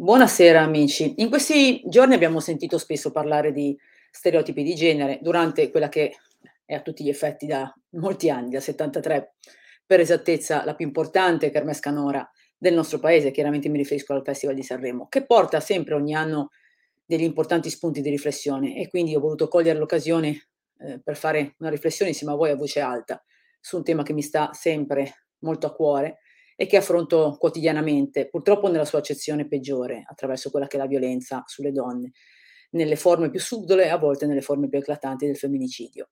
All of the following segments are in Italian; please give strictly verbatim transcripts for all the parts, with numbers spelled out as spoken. Buonasera amici, in questi giorni abbiamo sentito spesso parlare di stereotipi di genere durante quella che è a tutti gli effetti da molti anni, da settantatré per esattezza la più importante kermesse canora del nostro paese, chiaramente mi riferisco al Festival di Sanremo, che porta sempre ogni anno degli importanti spunti di riflessione e quindi ho voluto cogliere l'occasione eh, per fare una riflessione insieme a voi a voce alta su un tema che mi sta sempre molto a cuore e che affronto quotidianamente, purtroppo nella sua accezione peggiore, attraverso quella che è la violenza sulle donne, nelle forme più subdole, a volte nelle forme più eclatanti del femminicidio.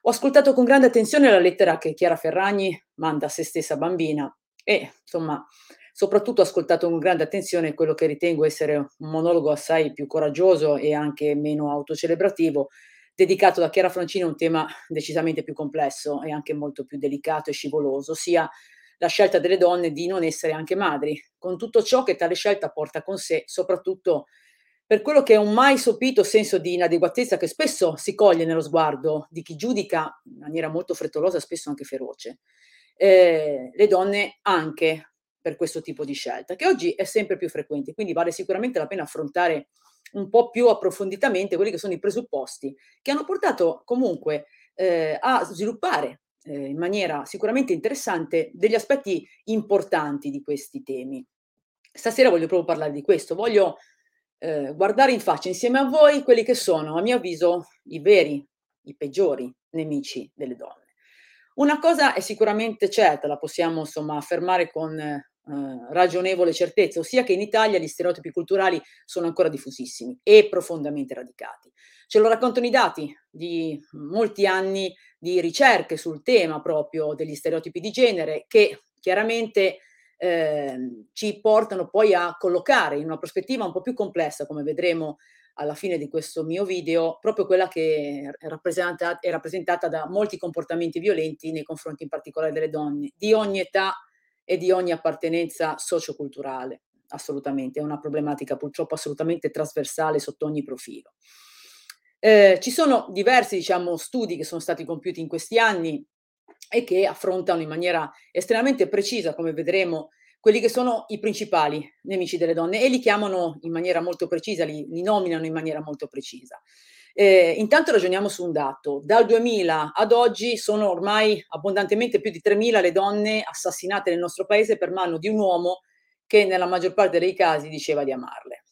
Ho ascoltato con grande attenzione la lettera che Chiara Ferragni manda a se stessa bambina e, insomma, soprattutto ho ascoltato con grande attenzione quello che ritengo essere un monologo assai più coraggioso e anche meno autocelebrativo, dedicato da Chiara Francini a un tema decisamente più complesso e anche molto più delicato e scivoloso, ossia la scelta delle donne di non essere anche madri, con tutto ciò che tale scelta porta con sé, soprattutto per quello che è un mai sopito senso di inadeguatezza che spesso si coglie nello sguardo di chi giudica in maniera molto frettolosa, spesso anche feroce, eh, le donne anche per questo tipo di scelta, che oggi è sempre più frequente, quindi vale sicuramente la pena affrontare un po' più approfonditamente quelli che sono i presupposti che hanno portato comunque eh, a sviluppare in maniera sicuramente interessante degli aspetti importanti di questi temi. Stasera voglio proprio parlare di questo, voglio eh, guardare in faccia insieme a voi quelli che sono, a mio avviso, i veri, i peggiori nemici delle donne. Una cosa è sicuramente certa, la possiamo insomma affermare con eh, ragionevole certezza, ossia che in Italia gli stereotipi culturali sono ancora diffusissimi e profondamente radicati. Ce lo raccontano i dati di molti anni di ricerche sul tema proprio degli stereotipi di genere che chiaramente eh, ci portano poi a collocare in una prospettiva un po' più complessa, come vedremo alla fine di questo mio video, proprio quella che è rappresentata, è rappresentata da molti comportamenti violenti nei confronti in particolare delle donne di ogni età e di ogni appartenenza socioculturale, assolutamente, è una problematica purtroppo assolutamente trasversale sotto ogni profilo. Eh, ci sono diversi, diciamo, studi che sono stati compiuti in questi anni e che affrontano in maniera estremamente precisa, come vedremo, quelli che sono i principali nemici delle donne e li chiamano in maniera molto precisa, li, li nominano in maniera molto precisa. Eh, intanto ragioniamo su un dato, dal duemila ad oggi sono ormai abbondantemente più di tremila le donne assassinate nel nostro paese per mano di un uomo che nella maggior parte dei casi diceva di amarle.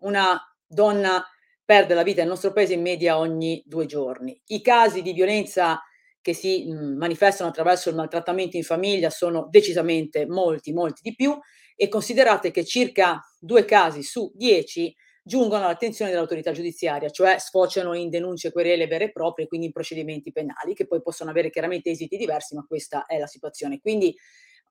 Una donna perde la vita nel nostro paese in media ogni due giorni. I casi di violenza che si mh, manifestano attraverso il maltrattamento in famiglia sono decisamente molti, molti di più e considerate che circa due casi su dieci giungono all'attenzione dell'autorità giudiziaria, cioè sfociano in denunce e querele vere e proprie, quindi in procedimenti penali, che poi possono avere chiaramente esiti diversi, ma questa è la situazione. Quindi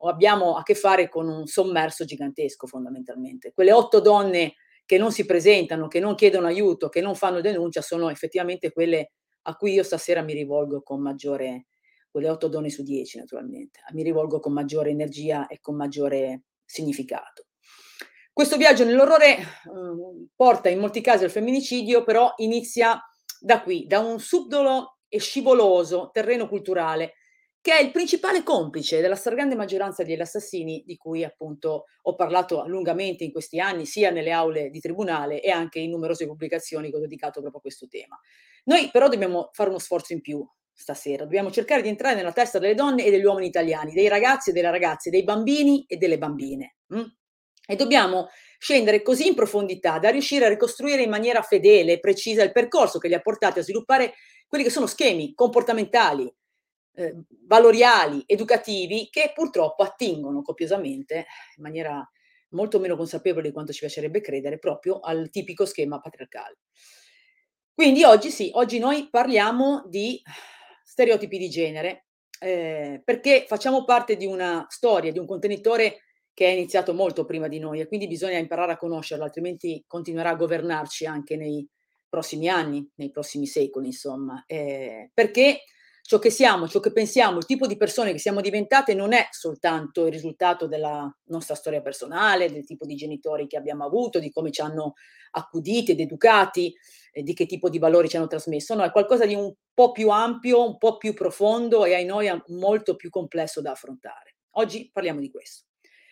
abbiamo a che fare con un sommerso gigantesco fondamentalmente. Quelle otto donne che non si presentano, che non chiedono aiuto, che non fanno denuncia, sono effettivamente quelle a cui io stasera mi rivolgo con maggiore, quelle otto donne su dieci naturalmente, mi rivolgo con maggiore energia e con maggiore significato. Questo viaggio nell'orrore eh, porta in molti casi al femminicidio, però inizia da qui, da un subdolo e scivoloso terreno culturale che è il principale complice della stragrande maggioranza degli assassini di cui appunto ho parlato lungamente in questi anni, sia nelle aule di tribunale e anche in numerose pubblicazioni che ho dedicato proprio a questo tema. Noi però dobbiamo fare uno sforzo in più, stasera. Dobbiamo cercare di entrare nella testa delle donne e degli uomini italiani, dei ragazzi e delle ragazze, dei bambini e delle bambine. Mh? E dobbiamo scendere così in profondità da riuscire a ricostruire in maniera fedele e precisa il percorso che li ha portati a sviluppare quelli che sono schemi comportamentali, eh, valoriali, educativi, che purtroppo attingono copiosamente, in maniera molto meno consapevole di quanto ci piacerebbe credere, proprio al tipico schema patriarcale. Quindi oggi sì, oggi noi parliamo di stereotipi di genere, eh, perché facciamo parte di una storia, di un contenitore che è iniziato molto prima di noi e quindi bisogna imparare a conoscerlo, altrimenti continuerà a governarci anche nei prossimi anni, nei prossimi secoli, insomma. Eh, perché ciò che siamo, ciò che pensiamo, il tipo di persone che siamo diventate non è soltanto il risultato della nostra storia personale, del tipo di genitori che abbiamo avuto, di come ci hanno accuditi ed educati, eh, di che tipo di valori ci hanno trasmesso, no, è qualcosa di un po' più ampio, un po' più profondo e, ahimè, molto più complesso da affrontare. Oggi parliamo di questo.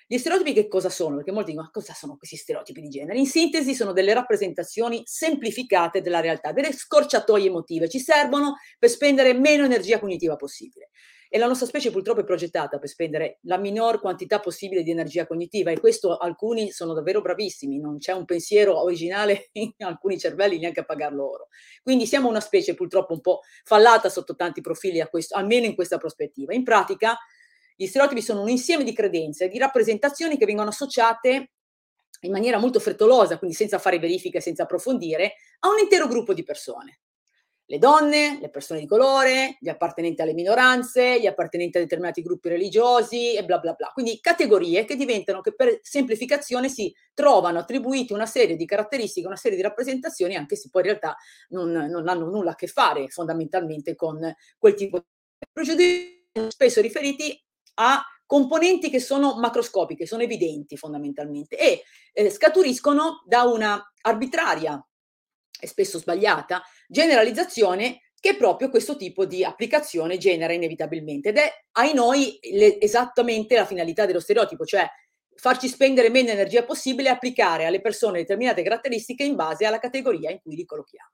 Gli stereotipi che cosa sono? Perché molti dicono, ma cosa sono questi stereotipi di genere? In sintesi sono delle rappresentazioni semplificate della realtà, delle scorciatoie emotive, ci servono per spendere meno energia cognitiva possibile. E la nostra specie purtroppo è progettata per spendere la minor quantità possibile di energia cognitiva e questo alcuni sono davvero bravissimi, non c'è un pensiero originale in alcuni cervelli neanche a pagarlo loro. Quindi siamo una specie purtroppo un po' fallata sotto tanti profili, a questo, almeno in questa prospettiva. In pratica, gli stereotipi sono un insieme di credenze, di rappresentazioni che vengono associate in maniera molto frettolosa, quindi senza fare verifiche, senza approfondire, a un intero gruppo di persone. Le donne, le persone di colore, gli appartenenti alle minoranze, gli appartenenti a determinati gruppi religiosi e bla bla bla. Quindi categorie che diventano, che per semplificazione si trovano attribuite una serie di caratteristiche, una serie di rappresentazioni, anche se poi in realtà non, non hanno nulla a che fare fondamentalmente con quel tipo di procedure, spesso riferiti a componenti che sono macroscopiche, sono evidenti fondamentalmente e eh, scaturiscono da una arbitraria e spesso sbagliata generalizzazione che proprio questo tipo di applicazione genera inevitabilmente ed è ai noi le, esattamente la finalità dello stereotipo, cioè farci spendere meno energia possibile e applicare alle persone determinate caratteristiche in base alla categoria in cui li collochiamo.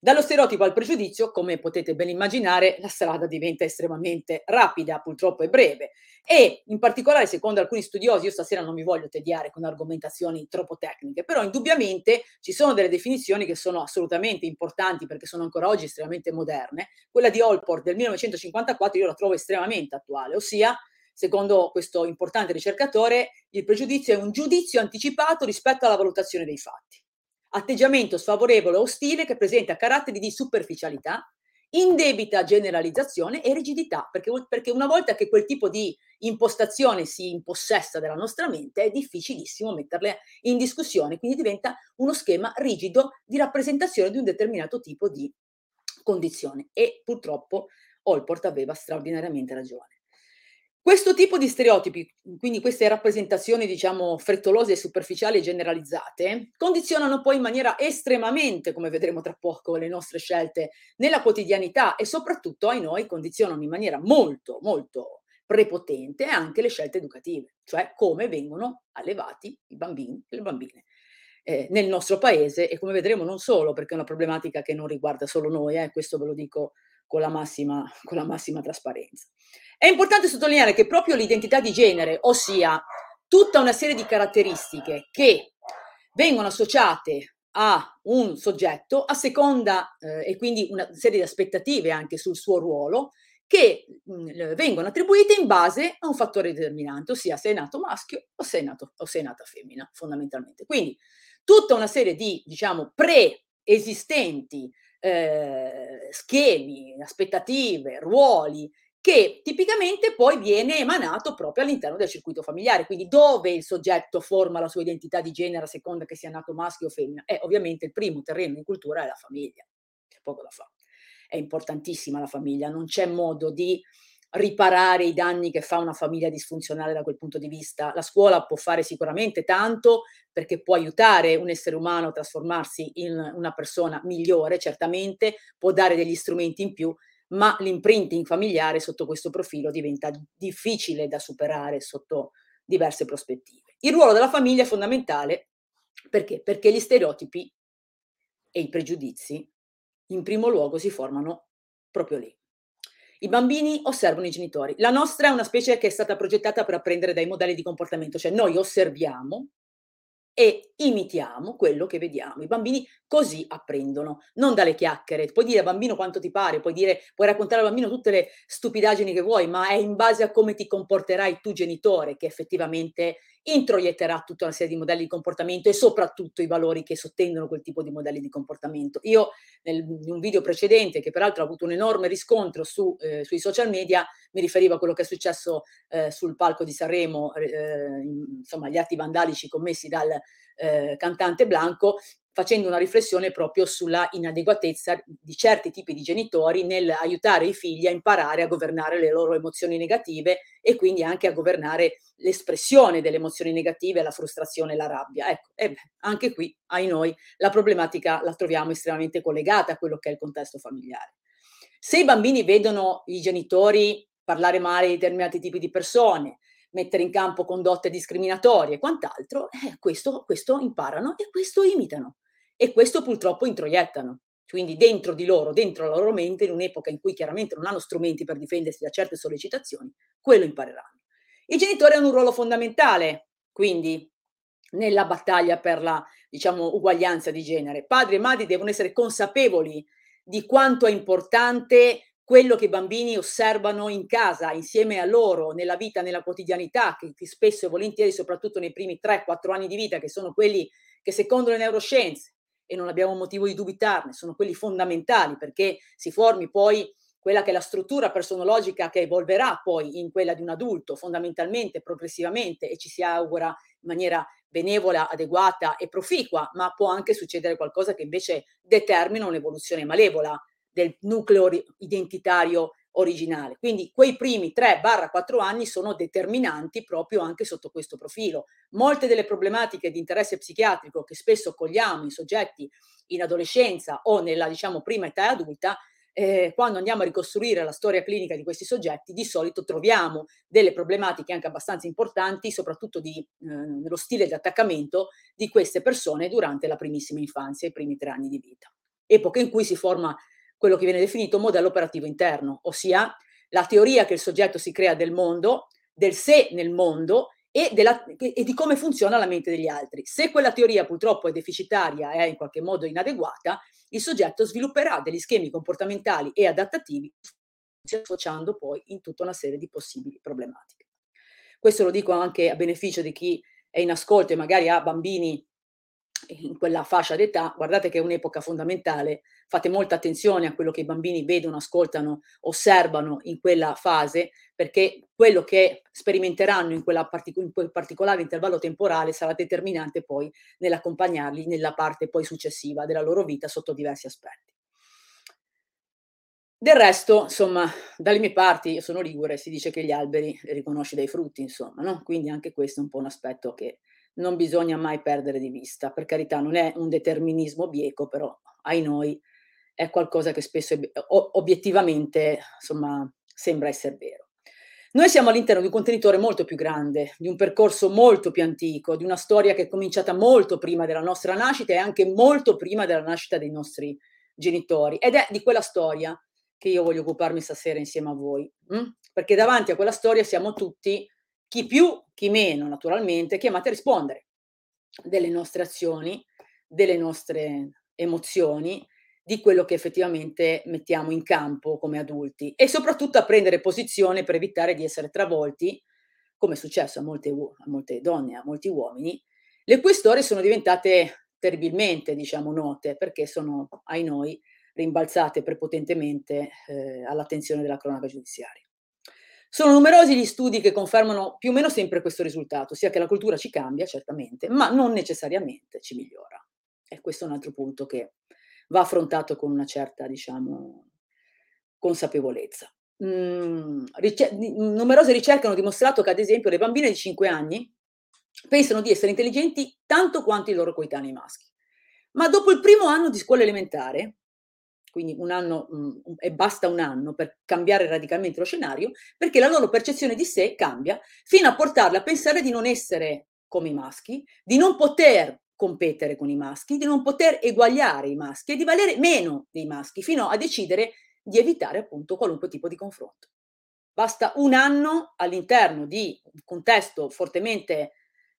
Dallo stereotipo al pregiudizio, come potete ben immaginare, la strada diventa estremamente rapida, purtroppo è breve. E in particolare, secondo alcuni studiosi, io stasera non mi voglio tediare con argomentazioni troppo tecniche, però indubbiamente ci sono delle definizioni che sono assolutamente importanti perché sono ancora oggi estremamente moderne. Quella di Allport del millenovecentocinquantaquattro io la trovo estremamente attuale, ossia, secondo questo importante ricercatore, il pregiudizio è un giudizio anticipato rispetto alla valutazione dei fatti. Atteggiamento sfavorevole o ostile che presenta caratteri di superficialità, indebita generalizzazione e rigidità, perché, perché una volta che quel tipo di impostazione si impossessa della nostra mente è difficilissimo metterle in discussione, quindi diventa uno schema rigido di rappresentazione di un determinato tipo di condizione e purtroppo Allport aveva straordinariamente ragione. Questo tipo di stereotipi, quindi queste rappresentazioni diciamo frettolose, superficiali e generalizzate, condizionano poi in maniera estremamente, come vedremo tra poco, le nostre scelte nella quotidianità e soprattutto ai noi condizionano in maniera molto, molto prepotente anche le scelte educative, cioè come vengono allevati i bambini e le bambine eh, nel nostro paese e come vedremo non solo, perché è una problematica che non riguarda solo noi, eh, questo ve lo dico con la massima, con la massima trasparenza. È importante sottolineare che proprio l'identità di genere, ossia tutta una serie di caratteristiche che vengono associate a un soggetto a seconda eh, e quindi una serie di aspettative anche sul suo ruolo che mh, vengono attribuite in base a un fattore determinante, ossia se è nato maschio o se è nato o se è nata femmina, fondamentalmente. Quindi tutta una serie di, diciamo, preesistenti eh, schemi, aspettative, ruoli che tipicamente poi viene emanato proprio all'interno del circuito familiare, quindi dove il soggetto forma la sua identità di genere a seconda che sia nato maschio o femmina, è ovviamente il primo terreno in cultura è la famiglia, c'è poco da fare, è importantissima la famiglia, non c'è modo di riparare i danni che fa una famiglia disfunzionale da quel punto di vista, la scuola può fare sicuramente tanto perché può aiutare un essere umano a trasformarsi in una persona migliore, certamente può dare degli strumenti in più, ma l'imprinting familiare sotto questo profilo diventa difficile da superare sotto diverse prospettive. Il ruolo della famiglia è fondamentale perché? Perché gli stereotipi e i pregiudizi in primo luogo si formano proprio lì, I bambini osservano i genitori. La nostra è una specie che è stata progettata per apprendere dai modelli di comportamento, cioè noi osserviamo e imitiamo quello che vediamo. I bambini così apprendono, non dalle chiacchiere. Puoi dire al bambino quanto ti pare, puoi dire, puoi raccontare al bambino tutte le stupidaggini che vuoi, ma è in base a come ti comporterai tu genitore che effettivamente introietterà tutta una serie di modelli di comportamento e soprattutto i valori che sottendono quel tipo di modelli di comportamento. Io, nel, in un video precedente, che peraltro ha avuto un enorme riscontro su, eh, sui social media, mi riferivo a quello che è successo eh, sul palco di Sanremo, eh, insomma, gli atti vandalici commessi dal Eh, cantante Blanco, facendo una riflessione proprio sulla inadeguatezza di certi tipi di genitori nel aiutare i figli a imparare a governare le loro emozioni negative e quindi anche a governare l'espressione delle emozioni negative, la frustrazione e la rabbia. Ecco, e beh, anche qui, ahi noi, la problematica la troviamo estremamente collegata a quello che è il contesto familiare. Se i bambini vedono i genitori parlare male di determinati tipi di persone, mettere in campo condotte discriminatorie e quant'altro, eh, questo, questo imparano e questo imitano e questo purtroppo introiettano. Quindi dentro di loro, dentro la loro mente, in un'epoca in cui chiaramente non hanno strumenti per difendersi da certe sollecitazioni, quello impareranno. I genitori hanno un ruolo fondamentale, quindi, nella battaglia per la, diciamo, uguaglianza di genere. Padri e madri devono essere consapevoli di quanto è importante quello che i bambini osservano in casa, insieme a loro, nella vita, nella quotidianità, che, che spesso e volentieri, soprattutto nei primi tre quattro anni di vita, che sono quelli che secondo le neuroscienze, e non abbiamo motivo di dubitarne, sono quelli fondamentali, perché si formi poi quella che è la struttura personologica che evolverà poi in quella di un adulto, fondamentalmente, progressivamente, e ci si augura in maniera benevola, adeguata e proficua, ma può anche succedere qualcosa che invece determina un'evoluzione malevola del nucleo identitario originale. Quindi quei primi tre quattro anni sono determinanti proprio anche sotto questo profilo. Molte delle problematiche di interesse psichiatrico che spesso cogliamo in soggetti in adolescenza o nella, diciamo, prima età adulta, eh, quando andiamo a ricostruire la storia clinica di questi soggetti, di solito troviamo delle problematiche anche abbastanza importanti, soprattutto di, eh, nello stile di attaccamento di queste persone durante la primissima infanzia, i primi tre anni di vita. Epoca in cui si forma quello che viene definito modello operativo interno, ossia la teoria che il soggetto si crea del mondo, del sé nel mondo e, della, e di come funziona la mente degli altri. Se quella teoria purtroppo è deficitaria e è in qualche modo inadeguata, il soggetto svilupperà degli schemi comportamentali e adattativi, associando poi in tutta una serie di possibili problematiche. Questo lo dico anche a beneficio di chi è in ascolto e magari ha bambini in quella fascia d'età. Guardate che è un'epoca fondamentale, fate molta attenzione a quello che i bambini vedono, ascoltano, osservano in quella fase, perché quello che sperimenteranno in, quella partic- in quel particolare intervallo temporale sarà determinante poi nell'accompagnarli nella parte poi successiva della loro vita sotto diversi aspetti. Del resto, insomma, dalle mie parti, io sono ligure, si dice che gli alberi li riconosci dai frutti, insomma, no? Quindi anche questo è un po' un aspetto che non bisogna mai perdere di vista. Per carità, non è un determinismo bieco, però ai noi è qualcosa che spesso obiettivamente, insomma, sembra essere vero. Noi siamo all'interno di un contenitore molto più grande, di un percorso molto più antico, di una storia che è cominciata molto prima della nostra nascita e anche molto prima della nascita dei nostri genitori. Ed è di quella storia che io voglio occuparmi stasera insieme a voi, hm? perché davanti a quella storia siamo tutti, chi più, chi meno, naturalmente, chiamate a rispondere delle nostre azioni, delle nostre emozioni, di quello che effettivamente mettiamo in campo come adulti e soprattutto a prendere posizione per evitare di essere travolti, come è successo a molte, u- a molte donne, a molti uomini, le cui storie sono diventate terribilmente, diciamo, note, perché sono, ahi noi, rimbalzate prepotentemente eh, all'attenzione della cronaca giudiziaria. Sono numerosi gli studi che confermano più o meno sempre questo risultato, sia che la cultura ci cambia, certamente, ma non necessariamente ci migliora. E questo è un altro punto che va affrontato con una certa, diciamo, consapevolezza. Mm, ricer- numerose ricerche hanno dimostrato che, ad esempio, le bambine di cinque anni pensano di essere intelligenti tanto quanto i loro coetanei maschi. Ma dopo il primo anno di scuola elementare, quindi un anno mh, e basta un anno per cambiare radicalmente lo scenario, perché la loro percezione di sé cambia fino a portarla a pensare di non essere come i maschi, di non poter competere con i maschi, di non poter eguagliare i maschi e di valere meno dei maschi, fino a decidere di evitare appunto qualunque tipo di confronto. Basta un anno all'interno di un contesto fortemente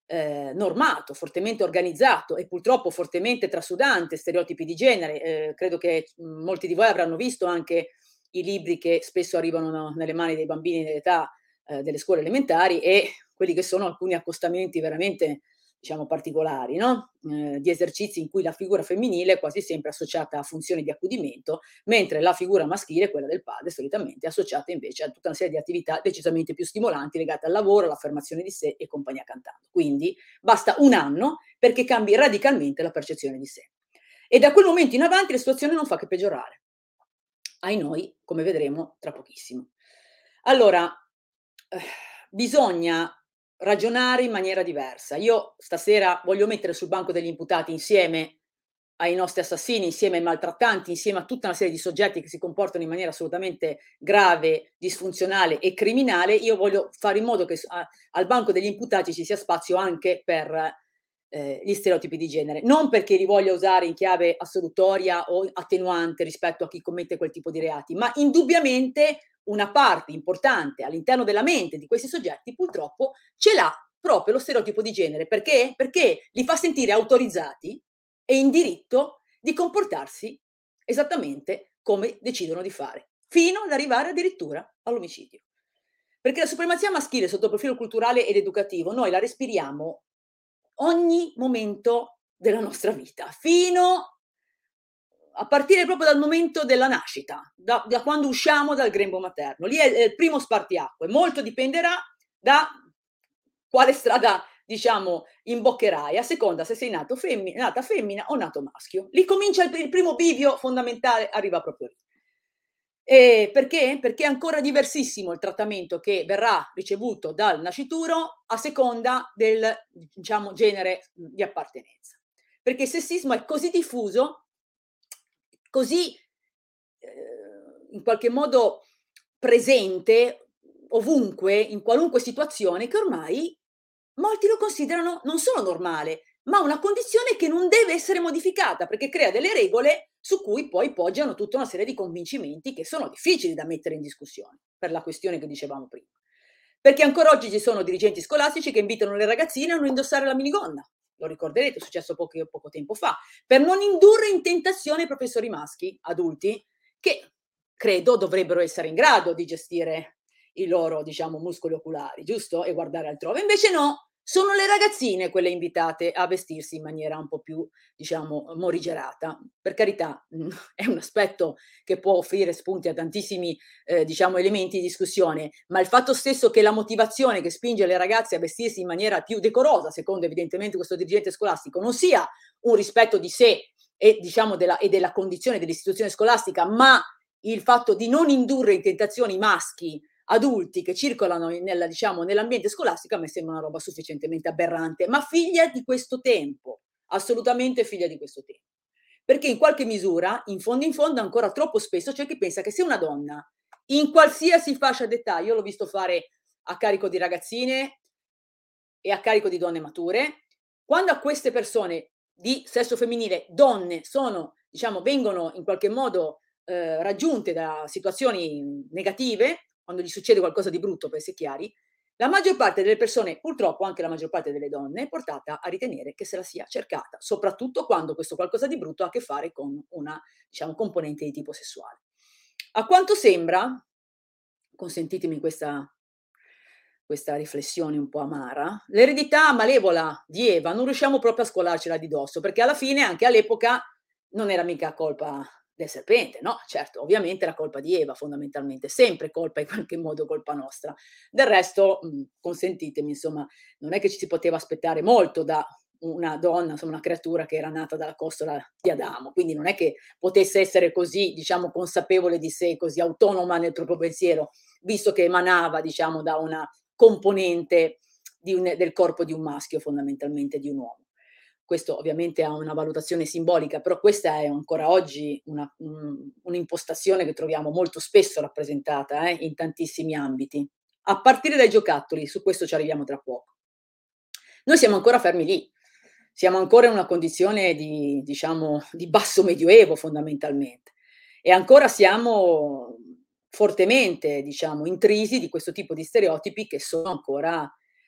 eh, normato, fortemente organizzato e purtroppo fortemente trasudante, stereotipi di genere. Eh, credo che molti di voi avranno visto anche i libri che spesso arrivano nelle mani dei bambini dell'età eh, delle scuole elementari e quelli che sono alcuni accostamenti veramente, diciamo, particolari, no? Eh, di esercizi in cui la figura femminile è quasi sempre associata a funzioni di accudimento, mentre la figura maschile, quella del padre, solitamente è associata invece a tutta una serie di attività decisamente più stimolanti legate al lavoro, all'affermazione di sé e compagnia cantando. Quindi basta un anno perché cambi radicalmente la percezione di sé. E da quel momento in avanti la situazione non fa che peggiorare. Ai noi, come vedremo tra pochissimo. Allora, eh, bisogna ragionare in maniera diversa. Io stasera voglio mettere sul banco degli imputati, insieme ai nostri assassini, insieme ai maltrattanti, insieme a tutta una serie di soggetti che si comportano in maniera assolutamente grave, disfunzionale e criminale, io voglio fare in modo che a, al banco degli imputati ci sia spazio anche per eh, gli stereotipi di genere. Non perché li voglio usare in chiave assolutoria o attenuante rispetto a chi commette quel tipo di reati, ma indubbiamente una parte importante all'interno della mente di questi soggetti purtroppo ce l'ha proprio lo stereotipo di genere. Perché? Perché li fa sentire autorizzati e in diritto di comportarsi esattamente come decidono di fare, fino ad arrivare addirittura all'omicidio. Perché la supremazia maschile sotto il profilo culturale ed educativo noi la respiriamo ogni momento della nostra vita, fino a partire proprio dal momento della nascita, da, da quando usciamo dal grembo materno. Lì è, è il primo spartiacque. Molto dipenderà da quale strada, diciamo, imboccherai, a seconda se sei nato femmi- nata femmina o nato maschio. Lì comincia il, il primo bivio fondamentale, arriva proprio lì. E perché? Perché è ancora diversissimo il trattamento che verrà ricevuto dal nascituro a seconda del, diciamo, genere di appartenenza. Perché il sessismo è così diffuso, così eh, in qualche modo presente ovunque, in qualunque situazione, che ormai molti lo considerano non solo normale, ma una condizione che non deve essere modificata, perché crea delle regole su cui poi poggiano tutta una serie di convincimenti che sono difficili da mettere in discussione, per la questione che dicevamo prima. Perché ancora oggi ci sono dirigenti scolastici che invitano le ragazzine a non indossare la minigonna. Lo ricorderete, è successo poco, poco tempo fa, per non indurre in tentazione i professori maschi, adulti, che credo dovrebbero essere in grado di gestire i loro, diciamo, muscoli oculari, giusto? E guardare altrove. Invece no, sono le ragazzine quelle invitate a vestirsi in maniera un po' più, diciamo, morigerata. Per carità, è un aspetto che può offrire spunti a tantissimi, eh, diciamo, elementi di discussione, ma il fatto stesso che la motivazione che spinge le ragazze a vestirsi in maniera più decorosa, secondo evidentemente questo dirigente scolastico, non sia un rispetto di sé e, diciamo, della, e della condizione dell'istituzione scolastica, ma il fatto di non indurre in tentazioni maschi adulti che circolano nella, diciamo, nell'ambiente scolastico, a me sembra una roba sufficientemente aberrante, ma figlia di questo tempo, assolutamente figlia di questo tempo. Perché in qualche misura, in fondo in fondo, ancora troppo spesso c'è chi pensa che se una donna, in qualsiasi fascia d'età, io l'ho visto fare a carico di ragazzine e a carico di donne mature, quando a queste persone di sesso femminile, donne, sono, diciamo, vengono in qualche modo eh, raggiunte da situazioni negative, quando gli succede qualcosa di brutto, per essere chiari, la maggior parte delle persone, purtroppo anche la maggior parte delle donne, è portata a ritenere che se la sia cercata, soprattutto quando questo qualcosa di brutto ha a che fare con una, diciamo, componente di tipo sessuale. A quanto sembra, consentitemi questa, questa riflessione un po' amara, l'eredità malevola di Eva non riusciamo proprio a scolarcela di dosso, perché alla fine, anche all'epoca, non era mica colpa del serpente, no? Certo, ovviamente la colpa di Eva, fondamentalmente, sempre colpa, in qualche modo colpa nostra. Del resto, consentitemi, insomma, non è che ci si poteva aspettare molto da una donna, insomma, una creatura che era nata dalla costola di Adamo, quindi non è che potesse essere così, diciamo, consapevole di sé, così autonoma nel proprio pensiero, visto che emanava, diciamo, da una componente di un, del corpo di un maschio, fondamentalmente di un uomo. Questo ovviamente ha una valutazione simbolica, però questa è ancora oggi una, un, un'impostazione che troviamo molto spesso rappresentata eh, in tantissimi ambiti, a partire dai giocattoli. Su questo ci arriviamo tra poco. Noi siamo ancora fermi lì, siamo ancora in una condizione di, diciamo, di basso medioevo fondamentalmente, e ancora siamo fortemente, diciamo, intrisi di questo tipo di stereotipi che sono ancora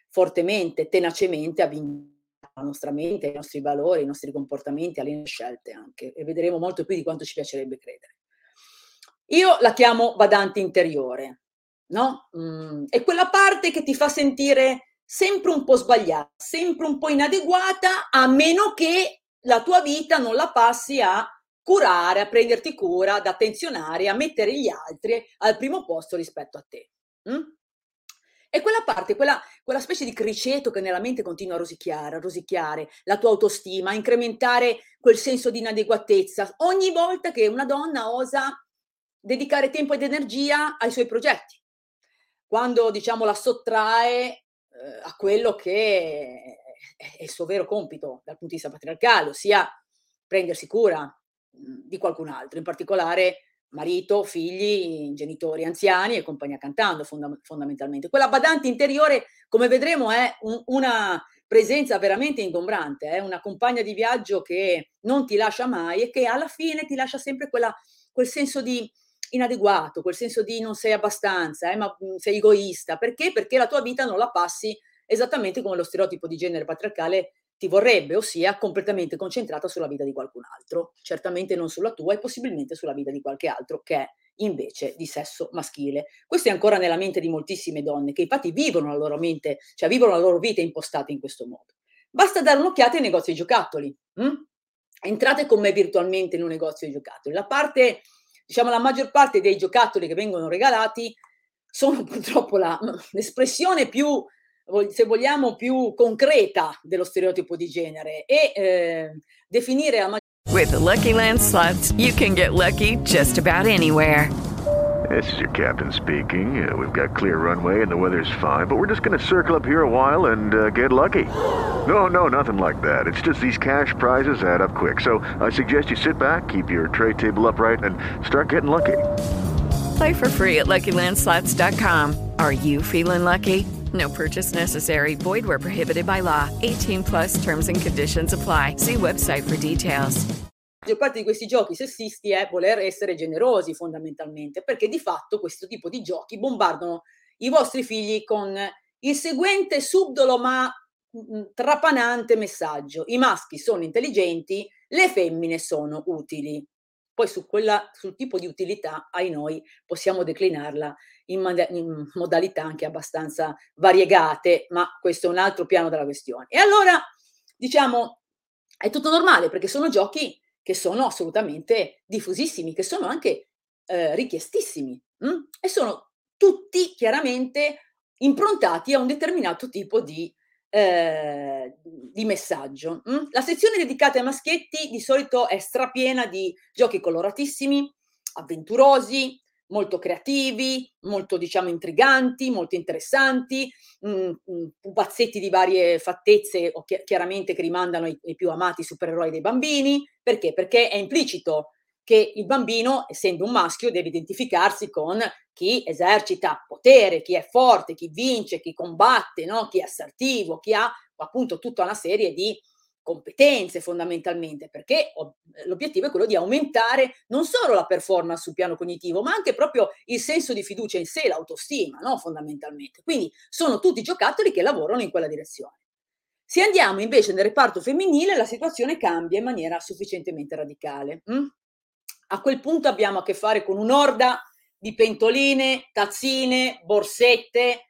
fortemente, tenacemente avvincati alla nostra mente, ai nostri valori, ai nostri comportamenti, alle scelte anche, e vedremo molto più di quanto ci piacerebbe credere. Io la chiamo badante interiore, no? Mm, è quella parte che ti fa sentire sempre un po' sbagliata, sempre un po' inadeguata, a meno che la tua vita non la passi a curare, a prenderti cura, ad attenzionare, a mettere gli altri al primo posto rispetto a te. Mm? E quella parte, quella, quella specie di criceto che nella mente continua a rosicchiare, a rosicchiare la tua autostima, a incrementare quel senso di inadeguatezza ogni volta che una donna osa dedicare tempo ed energia ai suoi progetti, quando, diciamo, la sottrae eh, a quello che è il suo vero compito dal punto di vista patriarcale, ossia prendersi cura mh, di qualcun altro, in particolare marito, figli, genitori anziani e compagnia cantando, fonda- fondamentalmente. Quella badante interiore, come vedremo, è un, una presenza veramente ingombrante, è eh? una compagna di viaggio che non ti lascia mai e che alla fine ti lascia sempre quella, quel senso di inadeguato, quel senso di non sei abbastanza, eh, ma sei egoista. Perché? Perché la tua vita non la passi esattamente come lo stereotipo di genere patriarcale ti vorrebbe, ossia completamente concentrata sulla vita di qualcun altro, certamente non sulla tua e possibilmente sulla vita di qualche altro che è invece di sesso maschile. Questo è ancora nella mente di moltissime donne, che infatti vivono la loro mente, cioè vivono la loro vita impostata in questo modo. Basta dare un'occhiata ai negozi di giocattoli. Hm? Entrate con me virtualmente in un negozio di giocattoli. La parte, diciamo, la maggior parte dei giocattoli che vengono regalati sono purtroppo la, l'espressione più, se vogliamo, più concreta dello stereotipo di genere e eh, definire la maggior. With Lucky Land Slots, you can get lucky just about anywhere. This is your captain speaking. Uh, we've got clear runway and the weather's fine, but we're just going to circle up here a while and uh, get lucky. No, no, nothing like that. It's just these cash prizes add up quick. So I suggest you sit back, keep your tray table upright, and start getting lucky. Play for free at Lucky Land Slots dot com. Are you feeling lucky? No purchase necessary. Void where prohibited by law. eighteen plus terms and conditions apply. See website for details. La parte di questi giochi sessisti è voler essere generosi, fondamentalmente, perché di fatto questo tipo di giochi bombardano i vostri figli con il seguente subdolo ma trapanante messaggio: i maschi sono intelligenti, le femmine sono utili. Poi su quella, sul tipo di utilità, ai noi possiamo declinarla in, man- in modalità anche abbastanza variegate, ma questo è un altro piano della questione. E allora, diciamo, è tutto normale, perché sono giochi che sono assolutamente diffusissimi, che sono anche eh, richiestissimi mh? e sono tutti chiaramente improntati a un determinato tipo di, eh, di messaggio. Mh? La sezione dedicata ai maschietti di solito è strapiena di giochi coloratissimi, avventurosi, molto creativi, molto, diciamo, intriganti, molto interessanti, mh, mh, pupazzetti di varie fattezze, chi- chiaramente che rimandano i, i più amati supereroi dei bambini. Perché? Perché è implicito che il bambino, essendo un maschio, deve identificarsi con chi esercita potere, chi è forte, chi vince, chi combatte, no? Chi è assertivo, chi ha appunto tutta una serie di competenze, fondamentalmente, perché l'obiettivo è quello di aumentare non solo la performance sul piano cognitivo, ma anche proprio il senso di fiducia in sé, l'autostima, no? Fondamentalmente. Quindi sono tutti giocattoli che lavorano in quella direzione. Se andiamo invece nel reparto femminile, la situazione cambia in maniera sufficientemente radicale. Hm? A quel punto abbiamo a che fare con un'orda di pentoline, tazzine, borsette,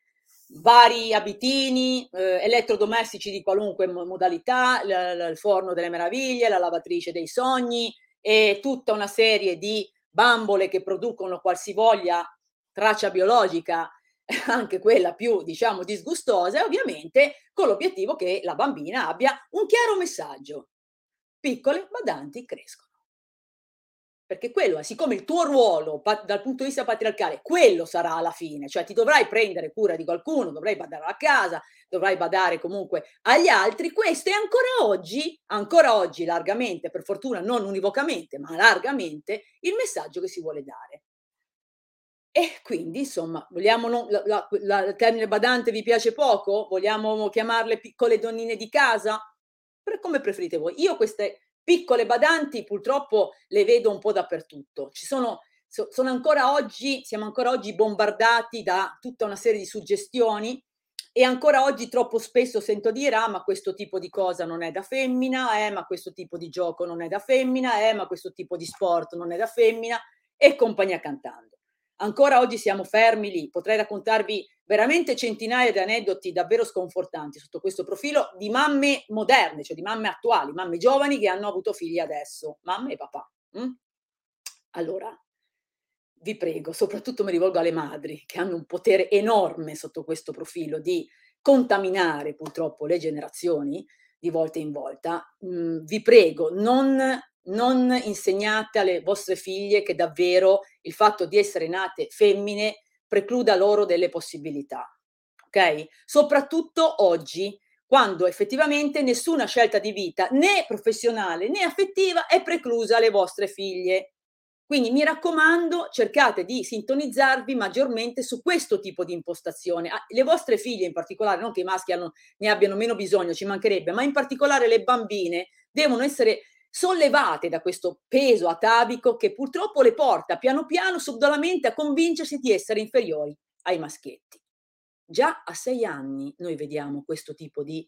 vari abitini, eh, elettrodomestici di qualunque modalità, l- l- il forno delle meraviglie, la lavatrice dei sogni e tutta una serie di bambole che producono qualsivoglia traccia biologica, anche quella più, diciamo, disgustosa, ovviamente con l'obiettivo che la bambina abbia un chiaro messaggio: piccole badanti crescono. Perché quello, siccome il tuo ruolo pa- dal punto di vista patriarcale, quello sarà alla fine, cioè ti dovrai prendere cura di qualcuno, dovrai badare alla casa, dovrai badare comunque agli altri, questo è ancora oggi, ancora oggi largamente, per fortuna non univocamente, ma largamente, il messaggio che si vuole dare. E quindi, insomma, vogliamo non, la, la, la, il termine badante vi piace poco? Vogliamo chiamarle piccole donnine di casa? Per, come preferite voi. Io queste Piccole badanti purtroppo le vedo un po' dappertutto. Ci sono, sono ancora oggi, siamo ancora oggi bombardati da tutta una serie di suggestioni e ancora oggi troppo spesso sento dire ah ma questo tipo di cosa non è da femmina, eh ma questo tipo di gioco non è da femmina, eh ma questo tipo di sport non è da femmina e compagnia cantando. Ancora oggi siamo fermi lì, potrei raccontarvi veramente centinaia di aneddoti davvero sconfortanti sotto questo profilo di mamme moderne, cioè di mamme attuali, mamme giovani che hanno avuto figli adesso, mamme e papà. Mm? Allora, vi prego, soprattutto mi rivolgo alle madri che hanno un potere enorme sotto questo profilo di contaminare purtroppo le generazioni di volta in volta, mm, vi prego, non... non insegnate alle vostre figlie che davvero il fatto di essere nate femmine precluda loro delle possibilità, ok? Soprattutto oggi, quando effettivamente nessuna scelta di vita, né professionale né affettiva, è preclusa alle vostre figlie. Quindi mi raccomando, cercate di sintonizzarvi maggiormente su questo tipo di impostazione. Le vostre figlie in particolare, non che i maschi hanno, ne abbiano meno bisogno, ci mancherebbe, ma in particolare le bambine devono essere sollevate da questo peso atavico che purtroppo le porta piano piano subdolamente a convincersi di essere inferiori ai maschietti. Già a sei anni noi vediamo questo tipo di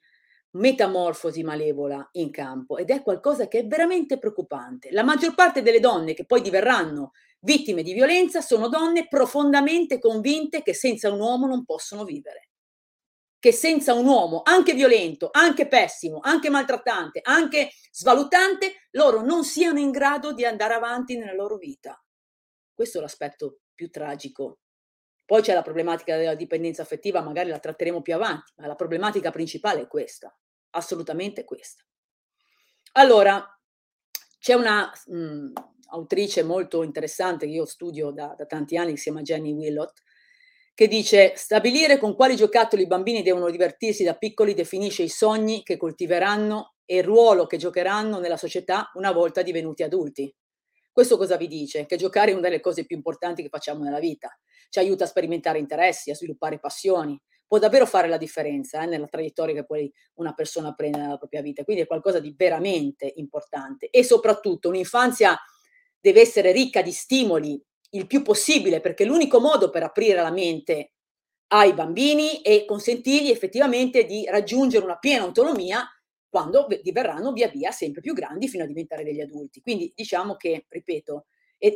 metamorfosi malevola in campo ed è qualcosa che è veramente preoccupante. La maggior parte delle donne che poi diverranno vittime di violenza sono donne profondamente convinte che senza un uomo non possono vivere. Che senza un uomo, anche violento, anche pessimo, anche maltrattante, anche svalutante, loro non siano in grado di andare avanti nella loro vita. Questo è l'aspetto più tragico. Poi c'è la problematica della dipendenza affettiva, magari la tratteremo più avanti, ma la problematica principale è questa, assolutamente questa. Allora, c'è una mh, autrice molto interessante che io studio da, da tanti anni, che si chiama Jenny Willott, che dice: stabilire con quali giocattoli i bambini devono divertirsi da piccoli definisce i sogni che coltiveranno e il ruolo che giocheranno nella società una volta divenuti adulti. Questo cosa vi dice? Che giocare è una delle cose più importanti che facciamo nella vita, ci aiuta a sperimentare interessi, a sviluppare passioni, può davvero fare la differenza eh, nella traiettoria che poi una persona prende nella propria vita, quindi è qualcosa di veramente importante. E soprattutto un'infanzia deve essere ricca di stimoli il più possibile, perché l'unico modo per aprire la mente ai bambini e consentirgli effettivamente di raggiungere una piena autonomia quando diverranno via via sempre più grandi fino a diventare degli adulti. Quindi diciamo che, ripeto,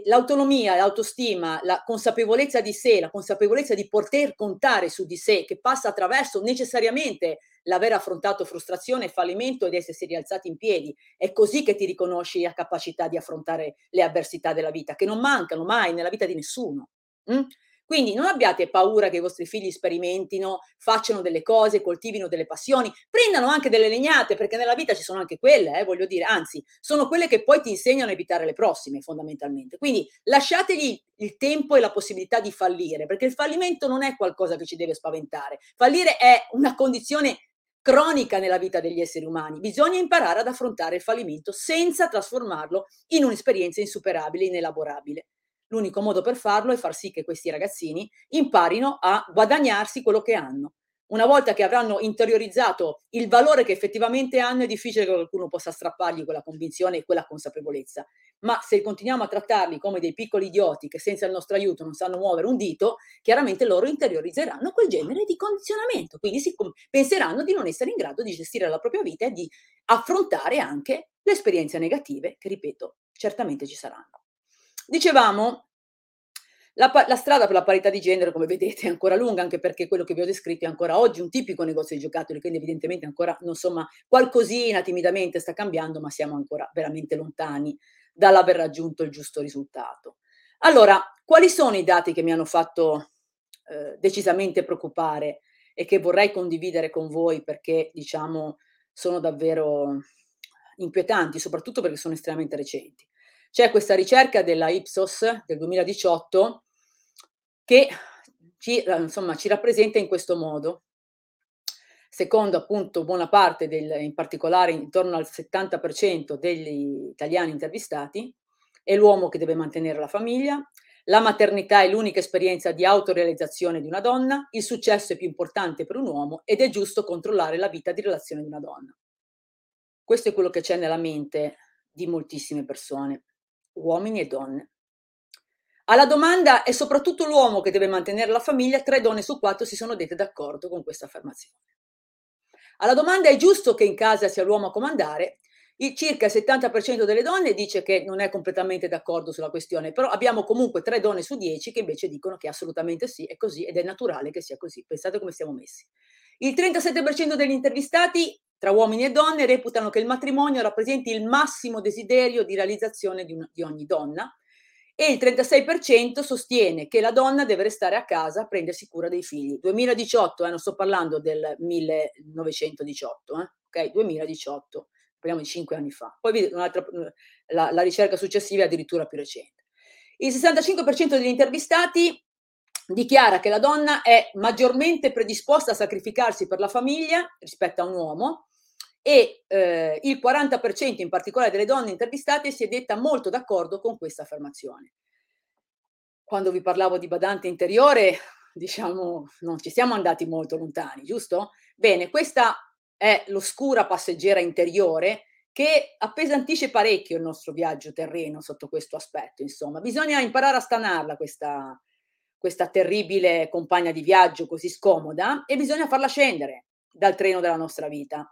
l'autonomia, l'autostima, la consapevolezza di sé, la consapevolezza di poter contare su di sé, che passa attraverso necessariamente l'aver affrontato frustrazione, fallimento ed essersi rialzati in piedi. È così che ti riconosci la capacità di affrontare le avversità della vita, che non mancano mai nella vita di nessuno. Mm? Quindi non abbiate paura che i vostri figli sperimentino, facciano delle cose, coltivino delle passioni, prendano anche delle legnate, perché nella vita ci sono anche quelle, eh, voglio dire, anzi, sono quelle che poi ti insegnano a evitare le prossime, fondamentalmente. Quindi lasciategli il tempo e la possibilità di fallire, perché il fallimento non è qualcosa che ci deve spaventare. Fallire è una condizione cronica nella vita degli esseri umani. Bisogna imparare ad affrontare il fallimento senza trasformarlo in un'esperienza insuperabile, inelaborabile. L'unico modo per farlo è far sì che questi ragazzini imparino a guadagnarsi quello che hanno. Una volta che avranno interiorizzato il valore che effettivamente hanno, è difficile che qualcuno possa strappargli quella convinzione e quella consapevolezza. Ma se continuiamo a trattarli come dei piccoli idioti che senza il nostro aiuto non sanno muovere un dito, chiaramente loro interiorizzeranno quel genere di condizionamento. Quindi si penseranno di non essere in grado di gestire la propria vita e di affrontare anche le esperienze negative che, ripeto, certamente ci saranno. Dicevamo, la, pa- la strada per la parità di genere, come vedete, è ancora lunga, anche perché quello che vi ho descritto è ancora oggi un tipico negozio di giocattoli, quindi evidentemente ancora, insomma, qualcosina timidamente sta cambiando, ma siamo ancora veramente lontani dall'aver raggiunto il giusto risultato. Allora, quali sono i dati che mi hanno fatto eh, decisamente preoccupare e che vorrei condividere con voi, perché, diciamo, sono davvero inquietanti, soprattutto perché sono estremamente recenti? C'è questa ricerca della Ipsos del duemiladiciotto che ci, insomma, ci rappresenta in questo modo. Secondo appunto buona parte, del, in particolare intorno al settanta per cento degli italiani intervistati, è l'uomo che deve mantenere la famiglia, la maternità è l'unica esperienza di autorealizzazione di una donna, il successo è più importante per un uomo ed è giusto controllare la vita di relazione di una donna. Questo è quello che c'è nella mente di moltissime persone, uomini e donne. Alla domanda è soprattutto l'uomo che deve mantenere la famiglia, tre donne su quattro si sono dette d'accordo con questa affermazione. Alla domanda è giusto che in casa sia l'uomo a comandare, il circa il settanta per cento delle donne dice che non è completamente d'accordo sulla questione, però abbiamo comunque tre donne su dieci che invece dicono che assolutamente sì, è così ed è naturale che sia così, pensate come siamo messi. Il trentasette per cento degli intervistati tra uomini e donne reputano che il matrimonio rappresenti il massimo desiderio di realizzazione di, un, di ogni donna, e il trentasei per cento sostiene che la donna deve restare a casa a prendersi cura dei figli. duemiladiciotto, eh, non sto parlando del millenovecentodiciotto, eh, ok? duemiladiciotto, parliamo di cinque anni fa. Poi un'altra, la, la ricerca successiva è addirittura più recente. Il sessantacinque per cento degli intervistati dichiara che la donna è maggiormente predisposta a sacrificarsi per la famiglia rispetto a un uomo, e eh, il quaranta per cento in particolare delle donne intervistate si è detta molto d'accordo con questa affermazione. Quando vi parlavo di badante interiore, diciamo, non ci siamo andati molto lontani, giusto? Bene, questa è l'oscura passeggera interiore che appesantisce parecchio il nostro viaggio terreno sotto questo aspetto, insomma. Bisogna imparare a stanarla questa, questa terribile compagna di viaggio così scomoda, e bisogna farla scendere dal treno della nostra vita.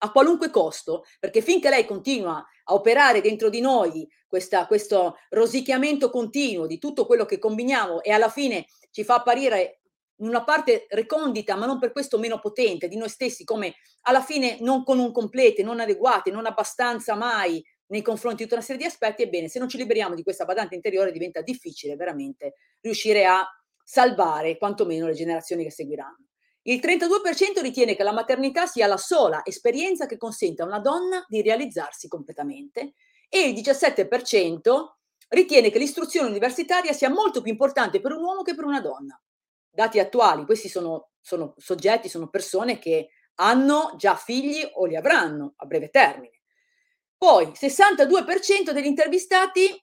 A qualunque costo, perché finché lei continua a operare dentro di noi questa, questo rosicchiamento continuo di tutto quello che combiniamo, e alla fine ci fa apparire una parte recondita, ma non per questo meno potente, di noi stessi, come alla fine non con un complete, non adeguate, non abbastanza mai nei confronti di tutta una serie di aspetti, ebbene, se non ci liberiamo di questa badante interiore diventa difficile veramente riuscire a salvare quantomeno le generazioni che seguiranno. Il trentadue per cento ritiene che la maternità sia la sola esperienza che consente a una donna di realizzarsi completamente, e il diciassette per cento ritiene che l'istruzione universitaria sia molto più importante per un uomo che per una donna. Dati attuali, questi sono, sono soggetti, sono persone che hanno già figli o li avranno a breve termine. Poi, sessantadue per cento degli intervistati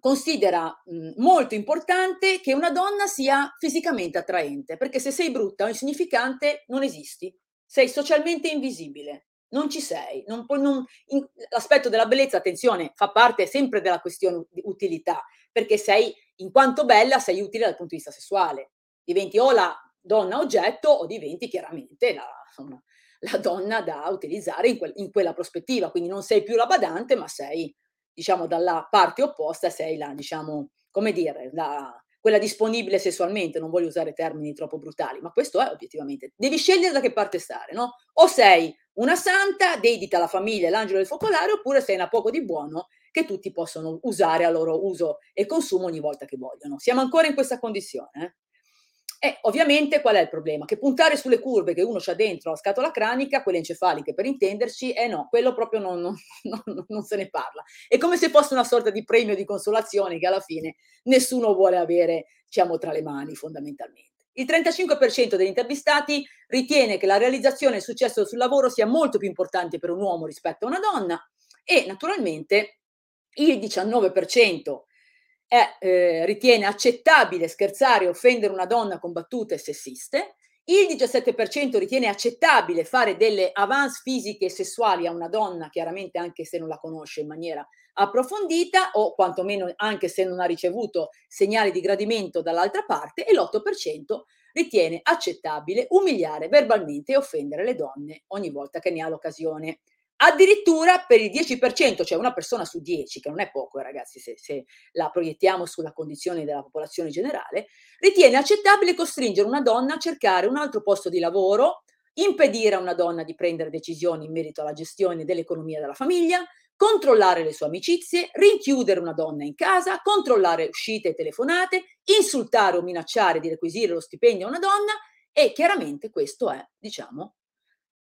considera mh, molto importante che una donna sia fisicamente attraente, perché se sei brutta o insignificante non esisti, sei socialmente invisibile, non ci sei. Non, non, in, l'aspetto della bellezza, attenzione, fa parte sempre della questione di utilità, perché sei, in quanto bella, sei utile dal punto di vista sessuale, diventi o la donna oggetto o diventi chiaramente la, insomma, la donna da utilizzare in, quel, in quella prospettiva, quindi non sei più la badante ma sei, diciamo, dalla parte opposta, sei la, diciamo, come dire, la, quella disponibile sessualmente, non voglio usare termini troppo brutali, ma questo è obiettivamente, devi scegliere da che parte stare, no? O sei una santa, dedita alla famiglia e l'angelo del focolare, oppure sei una poco di buono che tutti possono usare a loro uso e consumo ogni volta che vogliono. Siamo ancora in questa condizione, eh? E ovviamente qual è il problema? Che puntare sulle curve che uno c'ha dentro la scatola cranica, quelle encefaliche per intenderci, eh no, quello proprio non, non, non, non se ne parla. È come se fosse una sorta di premio di consolazione che alla fine nessuno vuole avere, diciamo, tra le mani fondamentalmente. Il trentacinque per cento degli intervistati ritiene che la realizzazione e il successo sul lavoro sia molto più importante per un uomo rispetto a una donna, e naturalmente il diciannove per cento È, eh, ritiene accettabile scherzare e offendere una donna con battute sessiste, il diciassette per cento ritiene accettabile fare delle avance fisiche e sessuali a una donna, chiaramente anche se non la conosce in maniera approfondita, o quantomeno anche se non ha ricevuto segnali di gradimento dall'altra parte, e l'otto per cento ritiene accettabile umiliare verbalmente e offendere le donne ogni volta che ne ha l'occasione. Addirittura per il dieci per cento, cioè una persona su dieci, che non è poco, eh, ragazzi, se, se la proiettiamo sulla condizione della popolazione generale, ritiene accettabile costringere una donna a cercare un altro posto di lavoro, impedire a una donna di prendere decisioni in merito alla gestione dell'economia della famiglia, controllare le sue amicizie, rinchiudere una donna in casa, controllare uscite e telefonate, insultare o minacciare di requisire lo stipendio a una donna, e chiaramente questo è, diciamo,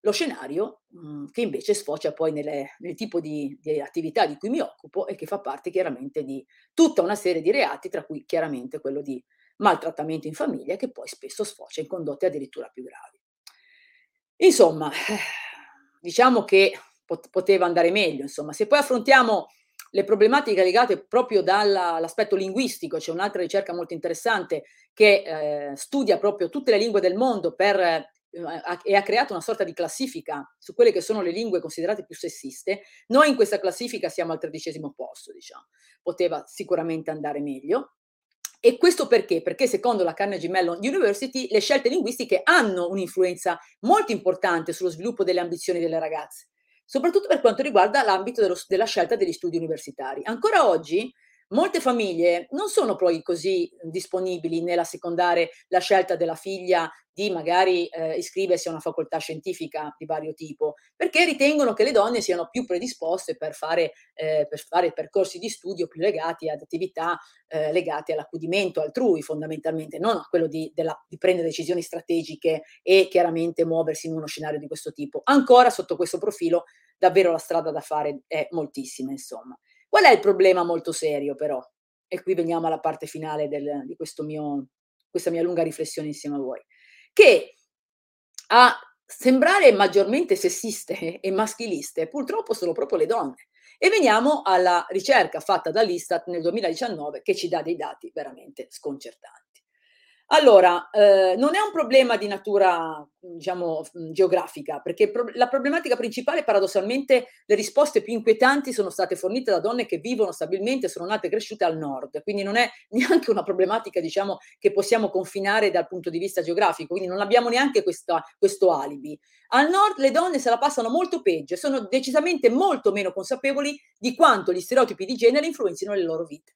lo scenario mh, che invece sfocia poi nelle, nel tipo di, di attività di cui mi occupo, e che fa parte chiaramente di tutta una serie di reati, tra cui chiaramente quello di maltrattamento in famiglia, che poi spesso sfocia in condotte addirittura più gravi. Insomma, diciamo che pot- poteva andare meglio. Insomma, se poi affrontiamo le problematiche legate proprio dall'aspetto linguistico, c'è un'altra ricerca molto interessante che eh, studia proprio tutte le lingue del mondo per e ha creato una sorta di classifica su quelle che sono le lingue considerate più sessiste. Noi in questa classifica siamo al tredicesimo posto, diciamo. Poteva sicuramente andare meglio. E questo perché? Perché secondo la Carnegie Mellon University le scelte linguistiche hanno un'influenza molto importante sullo sviluppo delle ambizioni delle ragazze, soprattutto per quanto riguarda l'ambito dello, della scelta degli studi universitari. Ancora oggi molte famiglie non sono poi così disponibili nella secondare la scelta della figlia di magari eh, iscriversi a una facoltà scientifica di vario tipo, perché ritengono che le donne siano più predisposte per fare, eh, per fare percorsi di studio più legati ad attività eh, legate all'accudimento altrui, fondamentalmente, non a quello di, della, di prendere decisioni strategiche e chiaramente muoversi in uno scenario di questo tipo. Ancora sotto questo profilo davvero la strada da fare è moltissima, insomma. Qual è il problema molto serio, però? E qui veniamo alla parte finale del, di questo mio, questa mia lunga riflessione insieme a voi. Che a sembrare maggiormente sessiste e maschiliste, purtroppo sono proprio le donne. E veniamo alla ricerca fatta dall'Istat nel duemiladiciannove, che ci dà dei dati veramente sconcertanti. Allora, eh, non è un problema di natura, diciamo, geografica, perché pro- la problematica principale, paradossalmente, le risposte più inquietanti sono state fornite da donne che vivono stabilmente, sono nate e cresciute al nord, quindi non è neanche una problematica, diciamo, che possiamo confinare dal punto di vista geografico, quindi non abbiamo neanche questa, questo alibi. Al nord le donne se la passano molto peggio e sono decisamente molto meno consapevoli di quanto gli stereotipi di genere influenzino le loro vite.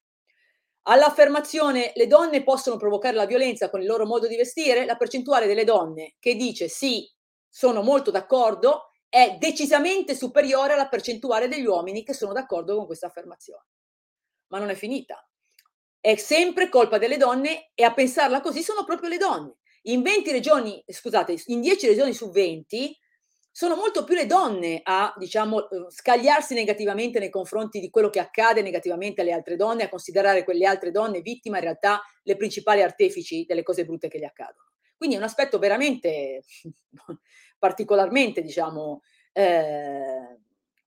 All'affermazione le donne possono provocare la violenza con il loro modo di vestire, la percentuale delle donne che dice sì, sono molto d'accordo, è decisamente superiore alla percentuale degli uomini che sono d'accordo con questa affermazione. Ma non è finita. È sempre colpa delle donne e a pensarla così sono proprio le donne. In venti regioni, scusate, in dieci regioni su venti sono molto più le donne a, diciamo, scagliarsi negativamente nei confronti di quello che accade negativamente alle altre donne, a considerare quelle altre donne vittime, in realtà le principali artefici delle cose brutte che gli accadono. Quindi è un aspetto veramente particolarmente, diciamo, eh,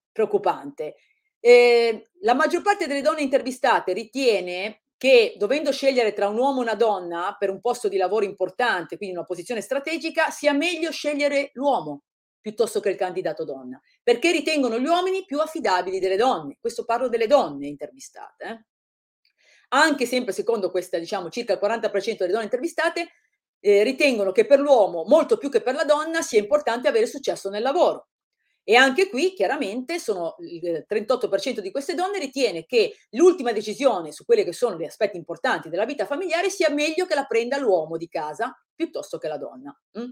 preoccupante. Eh, la maggior parte delle donne intervistate ritiene che, dovendo scegliere tra un uomo e una donna per un posto di lavoro importante, quindi una posizione strategica, sia meglio scegliere l'uomo piuttosto che il candidato donna, perché ritengono gli uomini più affidabili delle donne. Questo parlo delle donne intervistate. Eh? Anche sempre secondo questa, diciamo, circa il quaranta per cento delle donne intervistate eh, ritengono che per l'uomo, molto più che per la donna, sia importante avere successo nel lavoro. E anche qui, chiaramente, sono il trentotto per cento di queste donne ritiene che l'ultima decisione su quelli che sono gli aspetti importanti della vita familiare sia meglio che la prenda l'uomo di casa piuttosto che la donna. Mm?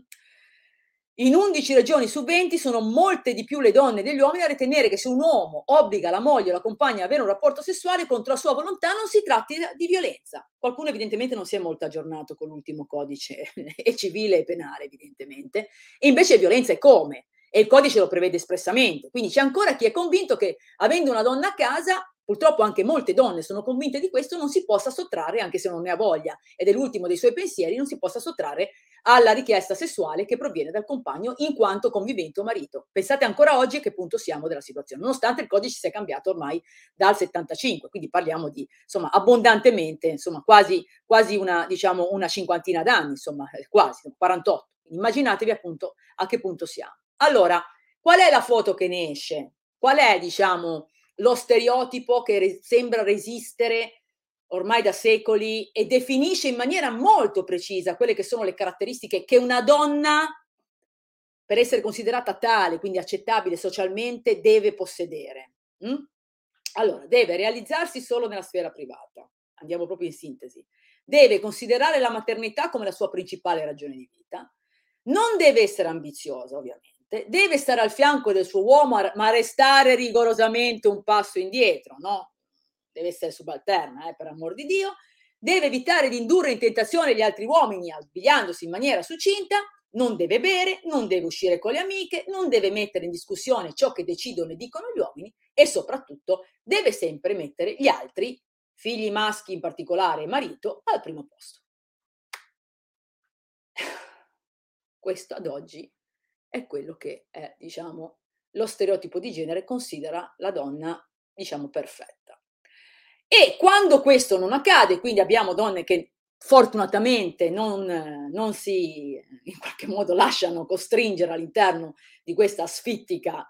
In undici regioni su venti sono molte di più le donne degli uomini a ritenere che se un uomo obbliga la moglie o la compagna a avere un rapporto sessuale contro la sua volontà non si tratti di violenza. Qualcuno evidentemente non si è molto aggiornato con l'ultimo codice e civile e penale, evidentemente. E invece violenza è come? E il codice lo prevede espressamente. Quindi c'è ancora chi è convinto che, avendo una donna a casa, purtroppo anche molte donne sono convinte di questo, non si possa sottrarre, anche se non ne ha voglia, ed è l'ultimo dei suoi pensieri, non si possa sottrarre alla richiesta sessuale che proviene dal compagno in quanto convivente o marito. Pensate ancora oggi a che punto siamo della situazione, nonostante il codice sia cambiato ormai dal settantacinque, quindi parliamo di, insomma, abbondantemente, insomma, quasi, quasi una, diciamo, una cinquantina d'anni, insomma, quasi, quarantotto. Immaginatevi appunto a che punto siamo. Allora, qual è la foto che ne esce? Qual è, diciamo, lo stereotipo che re- sembra resistere ormai da secoli e definisce in maniera molto precisa quelle che sono le caratteristiche che una donna, per essere considerata tale, quindi accettabile socialmente, deve possedere? Mm? Allora, deve realizzarsi solo nella sfera privata, andiamo proprio in sintesi, deve considerare la maternità come la sua principale ragione di vita, non deve essere ambiziosa, ovviamente, deve stare al fianco del suo uomo, ma restare rigorosamente un passo indietro, no? Deve essere subalterna, eh, per amor di Dio, deve evitare di indurre in tentazione gli altri uomini arbigliandosi in maniera succinta, non deve bere, non deve uscire con le amiche, non deve mettere in discussione ciò che decidono e dicono gli uomini e soprattutto deve sempre mettere gli altri, figli maschi in particolare e marito, al primo posto. Questo ad oggi è quello che è, diciamo, lo stereotipo di genere considera la donna, diciamo, perfetta. E quando questo non accade, quindi abbiamo donne che fortunatamente non, non si in qualche modo lasciano costringere all'interno di questa asfittica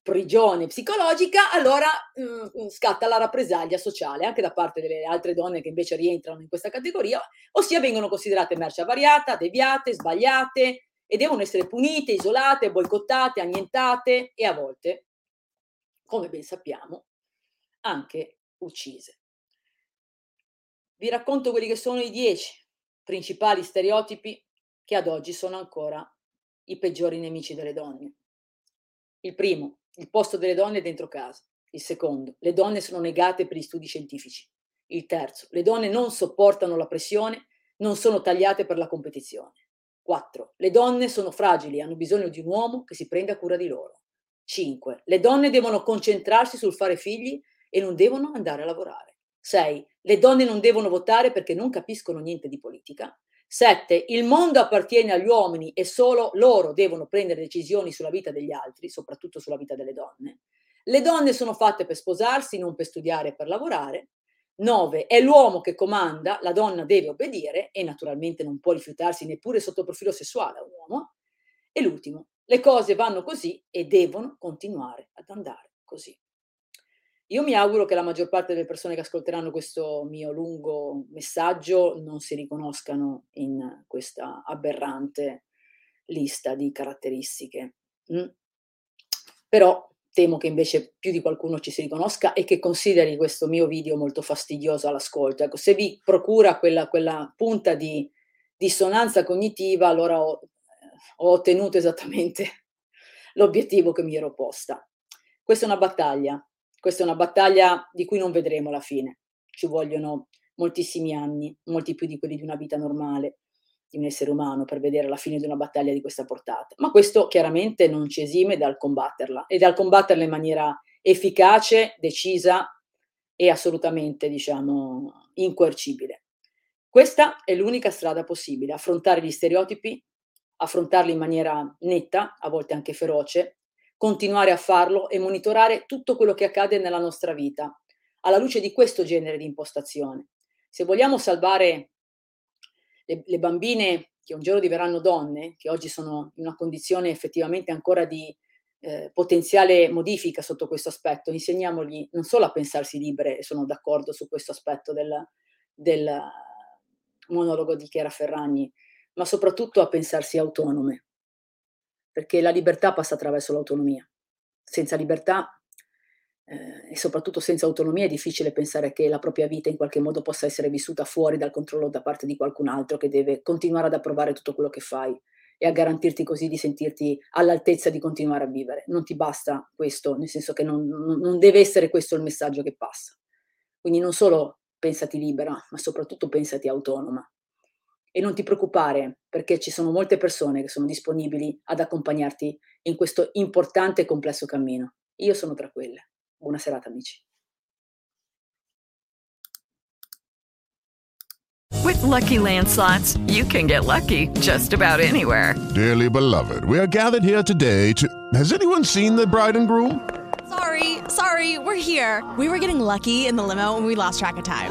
prigione psicologica, allora mh, scatta la rappresaglia sociale anche da parte delle altre donne che invece rientrano in questa categoria, ossia vengono considerate merce avariata, deviate, sbagliate e devono essere punite, isolate, boicottate, annientate e a volte, come ben sappiamo, anche uccise. Vi racconto quelli che sono i dieci principali stereotipi che ad oggi sono ancora i peggiori nemici delle donne. Il primo, il posto delle donne dentro casa. Il secondo, le donne sono negate per gli studi scientifici. Il terzo, le donne non sopportano la pressione, non sono tagliate per la competizione. Quattro, le donne sono fragili, hanno bisogno di un uomo che si prenda cura di loro. Cinque, le donne devono concentrarsi sul fare figli e non devono andare a lavorare. Sei, le donne non devono votare perché non capiscono niente di politica. Sette, il mondo appartiene agli uomini e solo loro devono prendere decisioni sulla vita degli altri, soprattutto sulla vita delle donne. Le donne sono fatte per sposarsi, non per studiare e per lavorare. Nove, è l'uomo che comanda, la donna deve obbedire e naturalmente non può rifiutarsi neppure sotto profilo sessuale a un uomo. E l'ultimo, le cose vanno così e devono continuare ad andare così. Io mi auguro che la maggior parte delle persone che ascolteranno questo mio lungo messaggio non si riconoscano in questa aberrante lista di caratteristiche. Mm. Però temo che invece più di qualcuno ci si riconosca e che consideri questo mio video molto fastidioso all'ascolto. Ecco, se vi procura quella, quella punta di dissonanza cognitiva, allora ho, ho ottenuto esattamente l'obiettivo che mi ero posta. Questa è una battaglia. Questa è una battaglia di cui non vedremo la fine. Ci vogliono moltissimi anni, molti più di quelli di una vita normale, di un essere umano, per vedere la fine di una battaglia di questa portata. Ma questo chiaramente non ci esime dal combatterla, e dal combatterla in maniera efficace, decisa e assolutamente, diciamo, incoercibile. Questa è l'unica strada possibile, affrontare gli stereotipi, affrontarli in maniera netta, a volte anche feroce, continuare a farlo e monitorare tutto quello che accade nella nostra vita, alla luce di questo genere di impostazione. Se vogliamo salvare le, le bambine che un giorno diverranno donne, che oggi sono in una condizione effettivamente ancora di eh, potenziale modifica sotto questo aspetto, insegniamogli non solo a pensarsi libere, e sono d'accordo su questo aspetto del, del monologo di Chiara Ferragni, ma soprattutto a pensarsi autonome. Perché la libertà passa attraverso l'autonomia. Senza libertà eh, e soprattutto senza autonomia è difficile pensare che la propria vita in qualche modo possa essere vissuta fuori dal controllo da parte di qualcun altro che deve continuare ad approvare tutto quello che fai e a garantirti così di sentirti all'altezza di continuare a vivere. Non ti basta questo, nel senso che non, non deve essere questo il messaggio che passa. Quindi non solo pensati libera, ma soprattutto pensati autonoma. E non ti preoccupare, perché ci sono molte persone che sono disponibili ad accompagnarti in questo importante e complesso cammino. Io sono tra quelle. Buona serata, amici. With Lucky Land Slots, you can get lucky just about anywhere. Dearly beloved, we are gathered here today to... Has anyone seen the bride and groom? Sorry, sorry, we're here. We were getting lucky in the limo and we lost track of time.